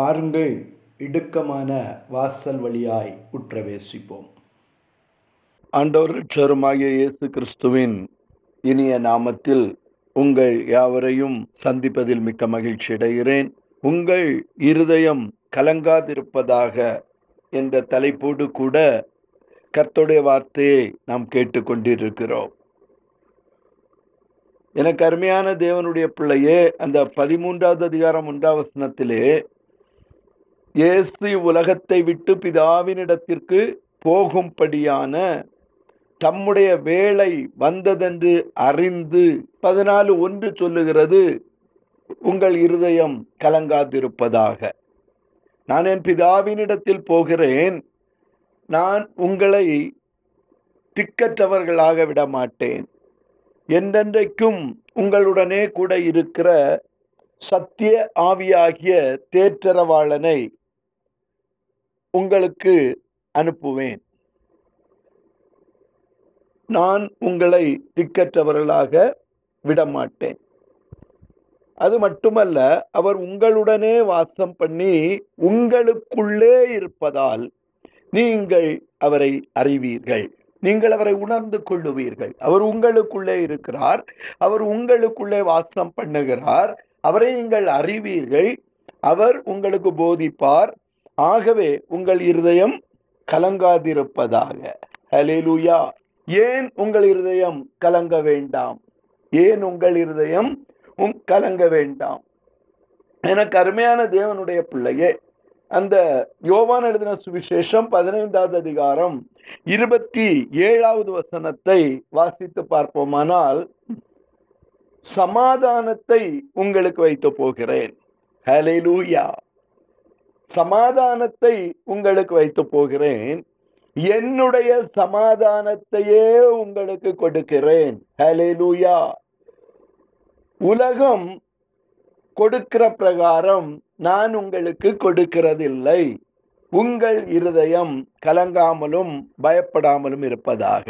பாருங்கள், இடுக்கமான வாசல் வழியாய் உற்றவேசிப்போம். ஆண்டவர் ரட்சகருமாகிய இயேசு கிறிஸ்துவின் இனிய நாமத்தில் உங்கள் யாவரையும் சந்திப்பதில் மிக்க மகிழ்ச்சி அடைகிறேன். உங்கள் இருதயம் கலங்காதிருப்பதாக என்ற தலைப்போடு கூட கர்த்தருடைய வார்த்தையை நாம் கேட்டுக்கொண்டிருக்கிறோம். எனக்கு அருமையான தேவனுடைய பிள்ளையே, அந்த 13வது அதிகாரம் 1ஆம் வசனத்திலே இயேசு உலகத்தை விட்டு பிதாவினிடத்திற்கு போகும்படியான தம்முடைய வேளை வந்ததென்று அறிந்து 14:1 சொல்லுகிறது, உங்கள் இருதயம் கலங்காதிருப்பதாக. நான் என் பிதாவினிடத்தில் போகிறேன், நான் உங்களை திக்கற்றவர்களாக விடமாட்டேன், என்றென்றைக்கும் உங்களுடனே கூட இருக்கிற சத்திய ஆவியாகிய தேற்றரவாளனை உங்களுக்கு அனுப்புவேன், நான் உங்களை திக்கற்றவர்களாக விடமாட்டேன். அது மட்டுமல்ல, அவர் உங்களுடனே வாசம் பண்ணி உங்களுக்குள்ளே இருப்பதால் நீங்கள் அவரை அறிவீர்கள், நீங்கள் அவரை உணர்ந்து கொள்ளுவீர்கள். அவர் உங்களுக்குள்ளே இருக்கிறார், அவர் உங்களுக்குள்ளே வாசம் பண்ணுகிறார், அவரை நீங்கள் அறிவீர்கள், அவர் உங்களுக்கு போதிப்பார். ஆகவே உங்கள் இருதயம் கலங்காதிருப்பதாக. ஹல்லேலூயா! ஏன் உங்கள் இருதயம் கலங்க வேண்டாம்? ஏன் உங்கள் இருதயம் கலங்க வேண்டாம்? எனக்கு அருமையான தேவனுடைய பிள்ளையே, அந்த யோவான் எழுதின சுவிசேஷம் 15வது அதிகாரம் 27வது வசனத்தை வாசித்து பார்ப்போமானால், சமாதானத்தை உங்களுக்கு வைத்து போகிறேன். ஹல்லேலூயா! சமாதானத்தை உங்களுக்கு வைத்து போகிறேன், என்னுடைய சமாதானத்தையே உங்களுக்கு கொடுக்கிறேன். ஹல்லேலூயா! உலகம் கொடுக்கிற பிரகாரம் நான் உங்களுக்கு கொடுக்கிறதில்லை, உங்கள் இருதயம் கலங்காமலும் பயப்படாமலும் இருப்பதாக.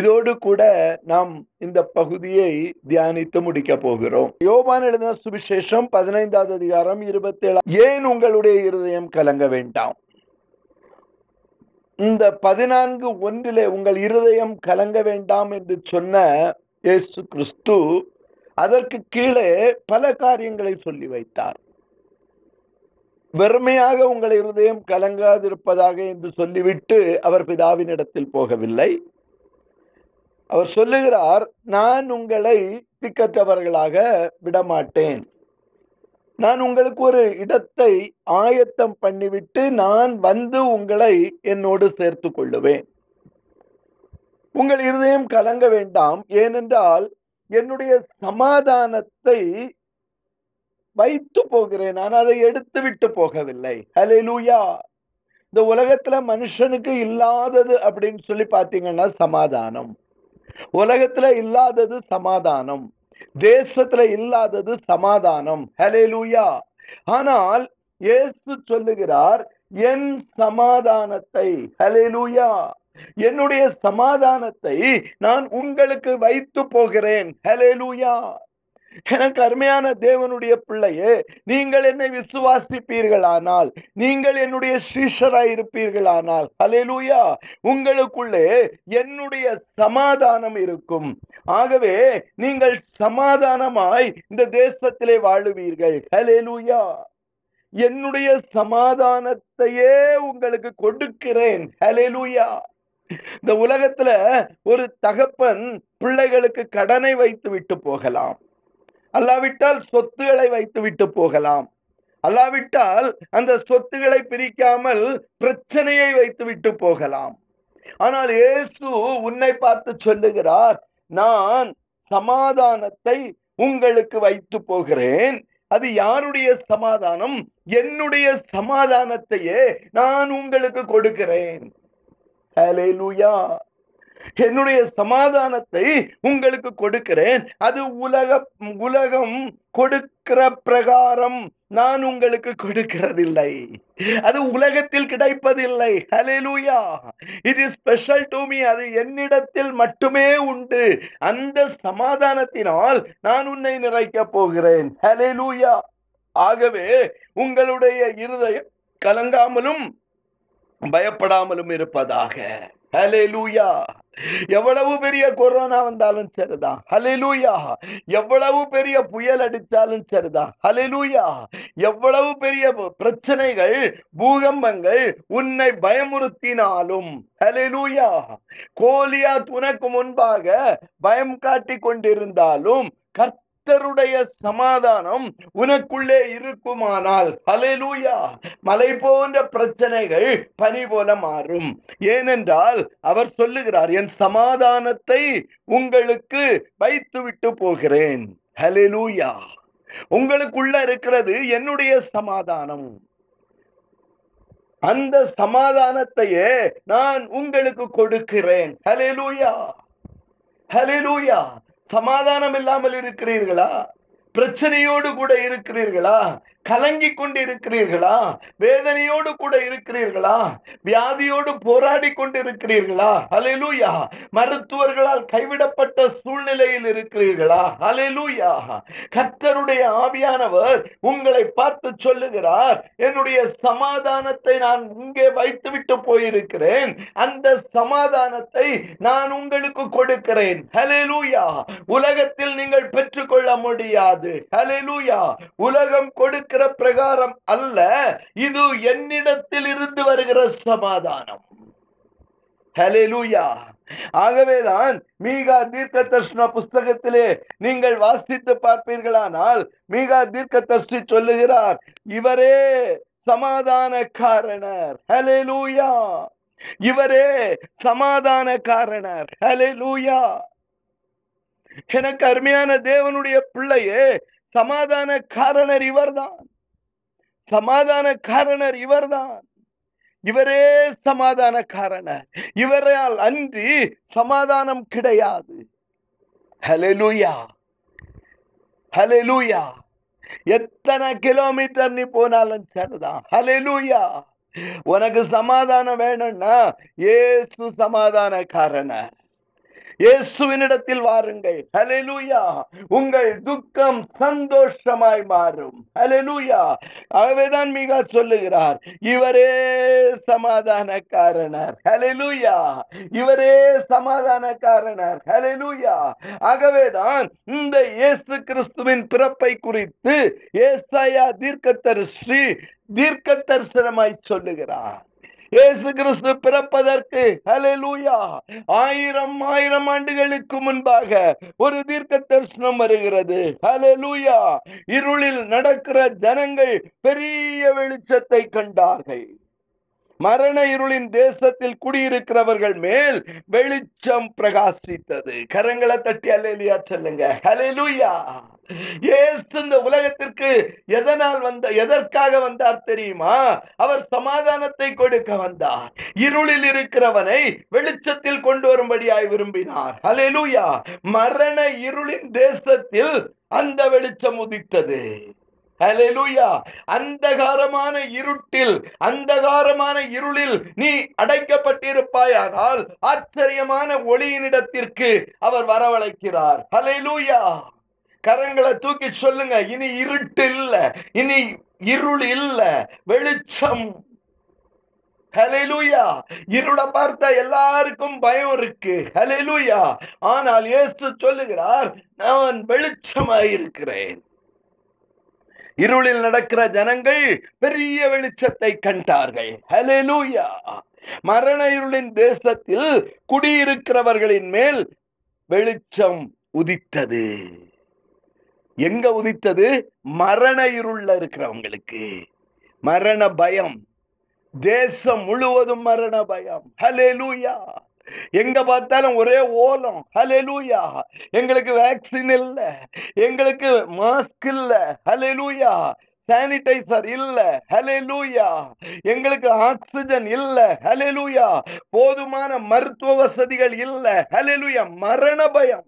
இதோடு கூட நாம் இந்த பகுதியை தியானித்து முடிக்க போகிறோம். யோவான் எழுதின சுவிசேஷம் 15வது அதிகாரம் 27. ஏன் உங்களுடைய இருதயம் கலங்க வேண்டாம்? இந்த 14:1 உங்கள் இருதயம் கலங்க வேண்டாம் என்று சொன்ன இயேசு கிறிஸ்து அதற்கு கீழே பல காரியங்களை சொல்லி வைத்தார். வெறுமையாக உங்கள் இருதயம் கலங்காதிருப்பதாக என்று சொல்லிவிட்டு அவர் பிதாவின் இடத்தில் போகவில்லை. அவர் சொல்லுகிறார், நான் உங்களை திக்கற்றவர்களாக விடமாட்டேன், நான் உங்களுக்கு ஒரு இடத்தை ஆயத்தம் பண்ணிவிட்டு நான் வந்து உங்களை என்னோடு சேர்த்து கொள்ளுவேன். உங்கள் இருதயம் கலங்க வேண்டாம், ஏனென்றால் என்னுடைய சமாதானத்தை வைத்து போகிறேன், நான் அதை எடுத்து விட்டு போகவில்லை. ஹல்லேலூயா! இந்த உலகத்துல மனுஷனுக்கு இல்லாதது அப்படின்னு சொல்லி பார்த்தீங்கன்னா சமாதானம். உலகத்துல இல்லாதது சமாதானம், தேசத்துல இல்லாதது சமாதானம். ஹல்லேலூயா! ஆனால் இயேசு சொல்லுகிறார், என் சமாதானத்தை, ஹல்லேலூயா, என்னுடைய சமாதானத்தை நான் உங்களுக்கு வைத்து போகிறேன். ஹல்லேலூயா! எனக்கு அருமையான தேவனுடைய பிள்ளையே, நீங்கள் என்னை விசுவாசிப்பீர்களானால், நீங்கள் என்னுடைய சீஷராயிருப்பீர்களானால், ஹல்லேலூயா, உங்களுக்குள்ளே என்னுடைய சமாதானம் இருக்கும். ஆகவே நீங்கள் சமாதானமாய் இந்த தேசத்திலே வாழுவீர்கள். ஹல்லேலூயா! என்னுடைய சமாதானத்தையே உங்களுக்கு கொடுக்கிறேன். ஹல்லேலூயா! இந்த உலகத்துல ஒரு தகப்பன் பிள்ளைகளுக்கு கடனை வைத்து விட்டு போகலாம், அல்லாவிட்டால் சொத்துக்களை வைத்து விட்டு போகலாம், அல்லாவிட்டால் அந்த சொத்துக்களை பிரிக்காமல் பிரச்சனையை வைத்து விட்டு போகலாம். ஆனால் இயேசு உன்னை பார்த்து சொல்லுகிறார், நான் சமாதானத்தை உங்களுக்கு வைத்து போகிறேன். அது யாருடைய சமாதானம்? என்னுடைய சமாதானத்தையே நான் உங்களுக்கு கொடுக்கிறேன். ஹல்லேலூயா! என்னுடைய சமாதானத்தை உங்களுக்கு கொடுக்கிறேன், அது உலகம் கொடுக்கிற பிரகாரம் நான் உங்களுக்கு கொடுக்கிறதில்லை, அது உலகத்தில் கிடைப்பதில்லை. Hallelujah! It is special to me, அது என்னிடத்தில் மட்டுமே உண்டு. அந்த சமாதானத்தினால் நான் உன்னை நிறைக்க போகிறேன். ஹல்லேலூயா! ஆகவே உங்களுடைய இருதயம் கலங்காமலும் பயப்படாமலும் இருப்பதாக. ஹல்லேலூயா. எவ்வளவு பெரிய கொரோனா வந்தாலும் சரிதான். ஹல்லேலூயா. எவ்வளவு பெரிய புயல் அடிச்சாலும் சரிதான். ஹல்லேலூயா. எவ்வளவு பெரிய பிரச்சனைகள், பூகம்பங்கள் உன்னை பயமுறுத்தினாலும், ஹல்லேலூயா, கோலியாத் உனக்கு முன்பாக பயம் காட்டி கொண்டிருந்தாலும் கர்த்தருடைய சமாதானம் உனக்குள்ளே இருக்குமானால், ஹல்லேலூயா, மலை போன்ற பிரச்சனைகள் பனி போல மாறும். ஏனென்றால் அவர் சொல்லுகிறார், என் சமாதானத்தை உங்களுக்கு வைத்துவிட்டு போகிறேன். ஹல்லேலூயா. உங்களுக்குள்ள இருக்கிறது என்னுடைய சமாதானம். அந்த சமாதானத்தையே நான் உங்களுக்கு கொடுக்கிறேன். ஹல்லேலூயா. ஹல்லேலூயா. சமாதானம் இல்லாமல் இருக்கிறீர்களா? பிரச்சனையோடு கூட இருக்கிறீர்களா? கலங்கி கொண்டு இருக்கிறீர்களா? வேதனையோடு கூட இருக்கிறீர்களா? வியாதியோடு போராடி கொண்டு இருக்கிறீர்களா? ஹல்லேலூயா. மருத்துவர்களால் கைவிடப்பட்ட சூழ்நிலையில் இருக்கிறீர்களா? ஹல்லேலூயா. கர்த்தருடைய ஆவியானவர் உங்களை பார்த்து சொல்லுகிறார், என்னுடைய சமாதானத்தை நான் இங்கே வைத்துவிட்டு போயிருக்கிறேன், அந்த சமாதானத்தை நான் உங்களுக்கு கொடுக்கிறேன். ஹல்லேலூயா. உலகத்தில் நீங்கள் பெற்றுக்கொள்ள முடியாது. ஹல்லேலூயா. உலகம் கொடுக்க பிரகாரம் அல்ல, இது என்னிடத்தில் இருந்து வருகிற சமாதானம். ஹல்லேலூயா. ஆகவேதான் மீகா தீர்க்கதரிசன புஸ்தகத்திலே நீங்கள் வாசித்து பார்ப்பீர்களானால், மீகா தீர்க்கதரிசி சொல்லுகிறார், இவரே சமாதான காரணர். ஹல்லேலூயா. இவரே சமாதான காரணர். ஹல்லேலூயா. எனக்கு அருமையான தேவனுடைய பிள்ளையே, சமாதான காரணர் இவர்தான். சமாதான காரணர் இவர்தான். இவரே சமாதான காரணர். இவரால் அன்றி சமாதானம் கிடையாது. ஹல்லேலூயா. ஹல்லேலூயா. எத்தனை கிலோமீட்டர் நீ போனாலும் சரிதான். ஹல்லேலூயா. உனக்கு சமாதானம் வேணும்னா இயேசு சமாதான காரணர். இயேசுவினிடத்தில் வாருங்கள். ஹல்லேலூயா. உங்கள் துக்கம் சந்தோஷமாய் மாறும். ஹல்லேலூயா. ஆகவேதான் மீகா சொல்லுகிறார், இவரே சமாதான காரணர். ஹல்லேலூயா. இவரே சமாதான காரணர். ஹல்லேலூயா. ஆகவேதான் இந்த இயேசு கிறிஸ்துவின் பிறப்பை குறித்து ஏசாயா தீர்க்கதரிசனமாய் சொல்லுகிறார். இயேசு கிறிஸ்து பிறப்பதற்கு, ஹல்லேலூயா, 1000 ஆண்டுகளுக்கு முன்பாக ஒரு தீர்க்க தரிசனம் வருகிறது. ஹல்லேலூயா. இருளில் நடக்கிற ஜனங்கள் பெரிய வெளிச்சத்தை கண்டார்கள். மரண இருளின் தேசத்தில் குடியிருக்கிறவர்கள் மேல் வெளிச்சம் பிரகாசித்தது. கரங்களை தட்டி அல்லேலூயா சொல்லுங்க. ஹல்லேலூயா. இயேசு இந்த உலகத்திற்கு எதற்காக வந்தார் தெரியுமா? அவர் சமாதானத்தை கொடுக்க வந்தார். இருளில் இருக்கிறவனை வெளிச்சத்தில் கொண்டு வரும்படியாய் விரும்பினார். ஹல்லேலூயா. மரண இருளின் தேசத்தில் அந்த வெளிச்சம் உதித்தது. ஹல்லேலூயா. அந்தகாரமான இருட்டில், அந்தகாரமான இருளில் நீ அடைக்கப்பட்டிருப்பாயானால் ஆச்சரியமான ஒளியினிடத்திற்கு அவர் வரவழைக்கிறார். ஹல்லேலூயா. கரங்களை தூக்கி சொல்லுங்க, இனி இருட்டு இல்ல, இனி இருள் இல்ல, வெளிச்சம். ஹல்லேலூயா. இருளை பார்த்தா எல்லாருக்கும் பயம் இருக்கு. ஹல்லேலூயா. ஆனால் இயேசு சொல்லுகிறார், நான் வெளிச்சமாயிருக்கிறேன். இருளில் நடக்கிற ஜனங்கள் பெரிய வெளிச்சத்தை கண்டார்கள். ஹல்லேலூயா. மரண இருளின் தேசத்தில் குடியிருக்கிறவர்களின் மேல் வெளிச்சம் உதித்தது. எங்க உதித்தது? மரண இருள்ல இருக்கிறவங்களுக்கு. மரண பயம், தேசம் முழுவதும் மரண பயம். ஹல்லேலூயா. எங்க பார்த்தாலும் ஒரே ஓலம். ஹல்லேலூயா. எங்களுக்கு வேக்சின் இல்ல, எங்களுக்கு மாஸ்க் இல்ல, ஹல்லேலூயா, சானிடைசர் இல்ல, ஹல்லேலூயா, எங்களுக்கு ஆக்சிஜன் இல்ல, ஹல்லேலூயா, போதுமான மருத்துவ வசதிகள் இல்ல, ஹல்லேலூயா, மரண பயம்.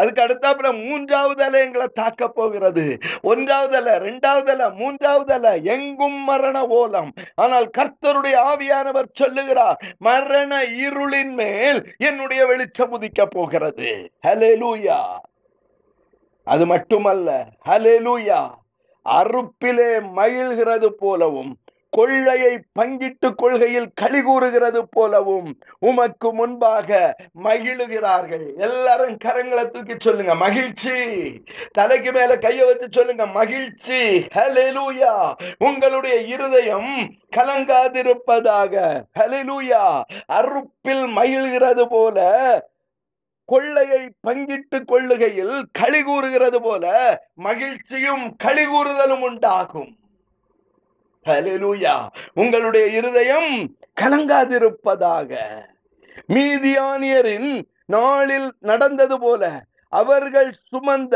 அதுக்கு அடுத்தாப்புல 3வது அலை எங்களை தாக்க போகிறது. 1வது அலை, 2வது அலை, 3வது அலை, எங்கும் மரண ஓலம். ஆனால் கர்த்தருடைய ஆவியானவர் சொல்லுகிறார், மரண இருளின் மேல் என்னுடைய வெளிச்சம் உதிக்க போகிறது. ஹல்லேலூயா. அது மட்டுமல்ல, ஹல்லேலூயா, அறுப்பிலே மகிழ்கிறது போலவும் கொள்ளையை பங்கிட்டு கொள்கையில் களி கூறுகிறது போலவும் உமக்கு முன்பாக மகிழுகிறார்கள். எல்லாரும் கரங்களை தூக்கி சொல்லுங்க மகிழ்ச்சி. தலைக்கு மேல கையை வச்சு சொல்லுங்க மகிழ்ச்சி. ஹல்லேலூயா. உங்களுடைய இருதயம் கலங்காதிருப்பதாக. ஹல்லேலூயா. அறுப்பில் மகிழ்கிறது போல கொள்ளையை பங்கிட்டு கொள்ளுகையில் களி கூறுகிறது போல மகிழ்ச்சியும் களி கூறுதலும் உண்டாகும். ஹல்லேலூயா. உங்களுடைய இருதயம் கலங்காதிருப்பதாக. மீதியானியரின் நாளில் நடந்தது போல அவர்கள் சுமந்த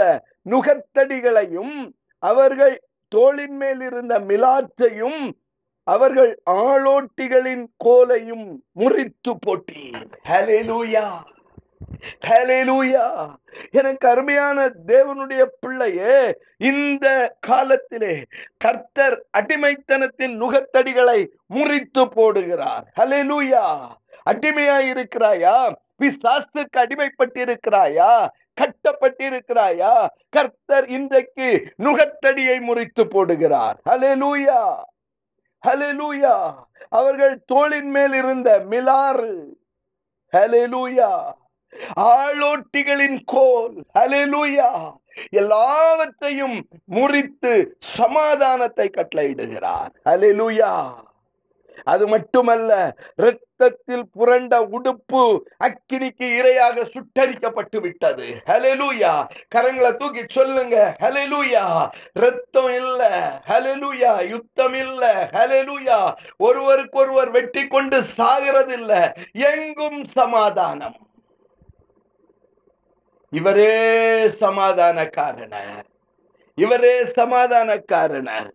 நுகத்தடிகளையும் அவர்கள் தோளின் மேல் இருந்த மிலாற்றையும் அவர்கள் ஆளோட்டிகளின் கோலையும் முறித்து போட்டீர். ஹல்லேலூயா. ஹல்லேலூயா. எனக்கு அருமையான தேவனுடைய பிள்ளையே, இந்த காலத்திலே கர்த்தர் அடிமைத்தனத்தின் நுகத்தடிகளை முறித்து போடுகிறார். ஹல்லேலூயா. அடிமையாய் இருக்கிறாயா? பிசாசுக்கு அடிமைப்பட்டிருக்கிறாயா? கட்டப்பட்டிருக்கிறாயா? கர்த்தர் இன்றைக்கு நுகத்தடியை முறித்து போடுகிறார். ஹல்லேலூயா. ஹல்லேலூயா. அவர்கள் தோளின் மேல் இருந்த மிலாறு. ஹல்லேலூயா. ஆளோட்டிகளின் கோல். ஹல்லேலூயா. எல்லாவற்றையும் முறித்து சமாதானத்தை கட்டளையிடுகிறார். ஹல்லேலூயா. அது மட்டுமல்ல, இரத்தத்தில் புரண்ட உடுப்பு அக்கினிக்கு இரையாக சுட்டரிக்கப்பட்டு விட்டது. ஹல்லேலூயா. கரங்களை தூக்கி சொல்லுங்க ஹல்லேலூயா. இரத்தம் இல்ல. ஹல்லேலூயா. யுத்தம் இல்ல. ஹல்லேலூயா. ஒருவருக்கொருவர் வெட்டி கொண்டு சாகிறதில்ல. எங்கும் சமாதானம். இவரே சமாதானக்காரனர். இவரே சமாதானக்காரனர்.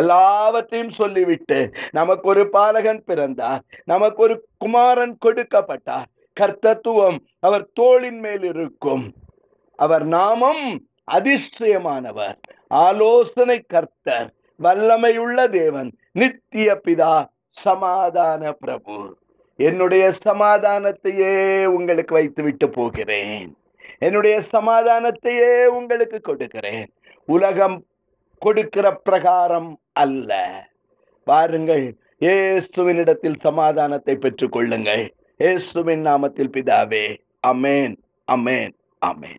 எல்லாவற்றையும் சொல்லிவிட்டு நமக்கு ஒரு பாலகன் பிறந்தார், நமக்கு ஒரு குமாரன் கொடுக்கப்பட்டார். கர்த்தத்துவம் அவர் தோளின் மேல் இருக்கும். அவர் நாமம் அதிசயமானவர், ஆலோசனை கர்த்தர், வல்லமையுள்ள தேவன், நித்திய பிதா, சமாதான பிரபு. என்னுடைய சமாதானத்தையே உங்களுக்கு வைத்து விட்டு போகிறேன். என்னுடைய சமாதானத்தையே உங்களுக்கு கொடுக்கிறேன். உலகம் கொடுக்கிற பிரகாரம் அல்ல. பாருங்கள், இயேசுவினிடத்தில் சமாதானத்தை பெற்றுக் கொள்ளுங்கள். இயேசுவின் நாமத்தில் பிதாவே. அமேன், அமேன், அமேன்.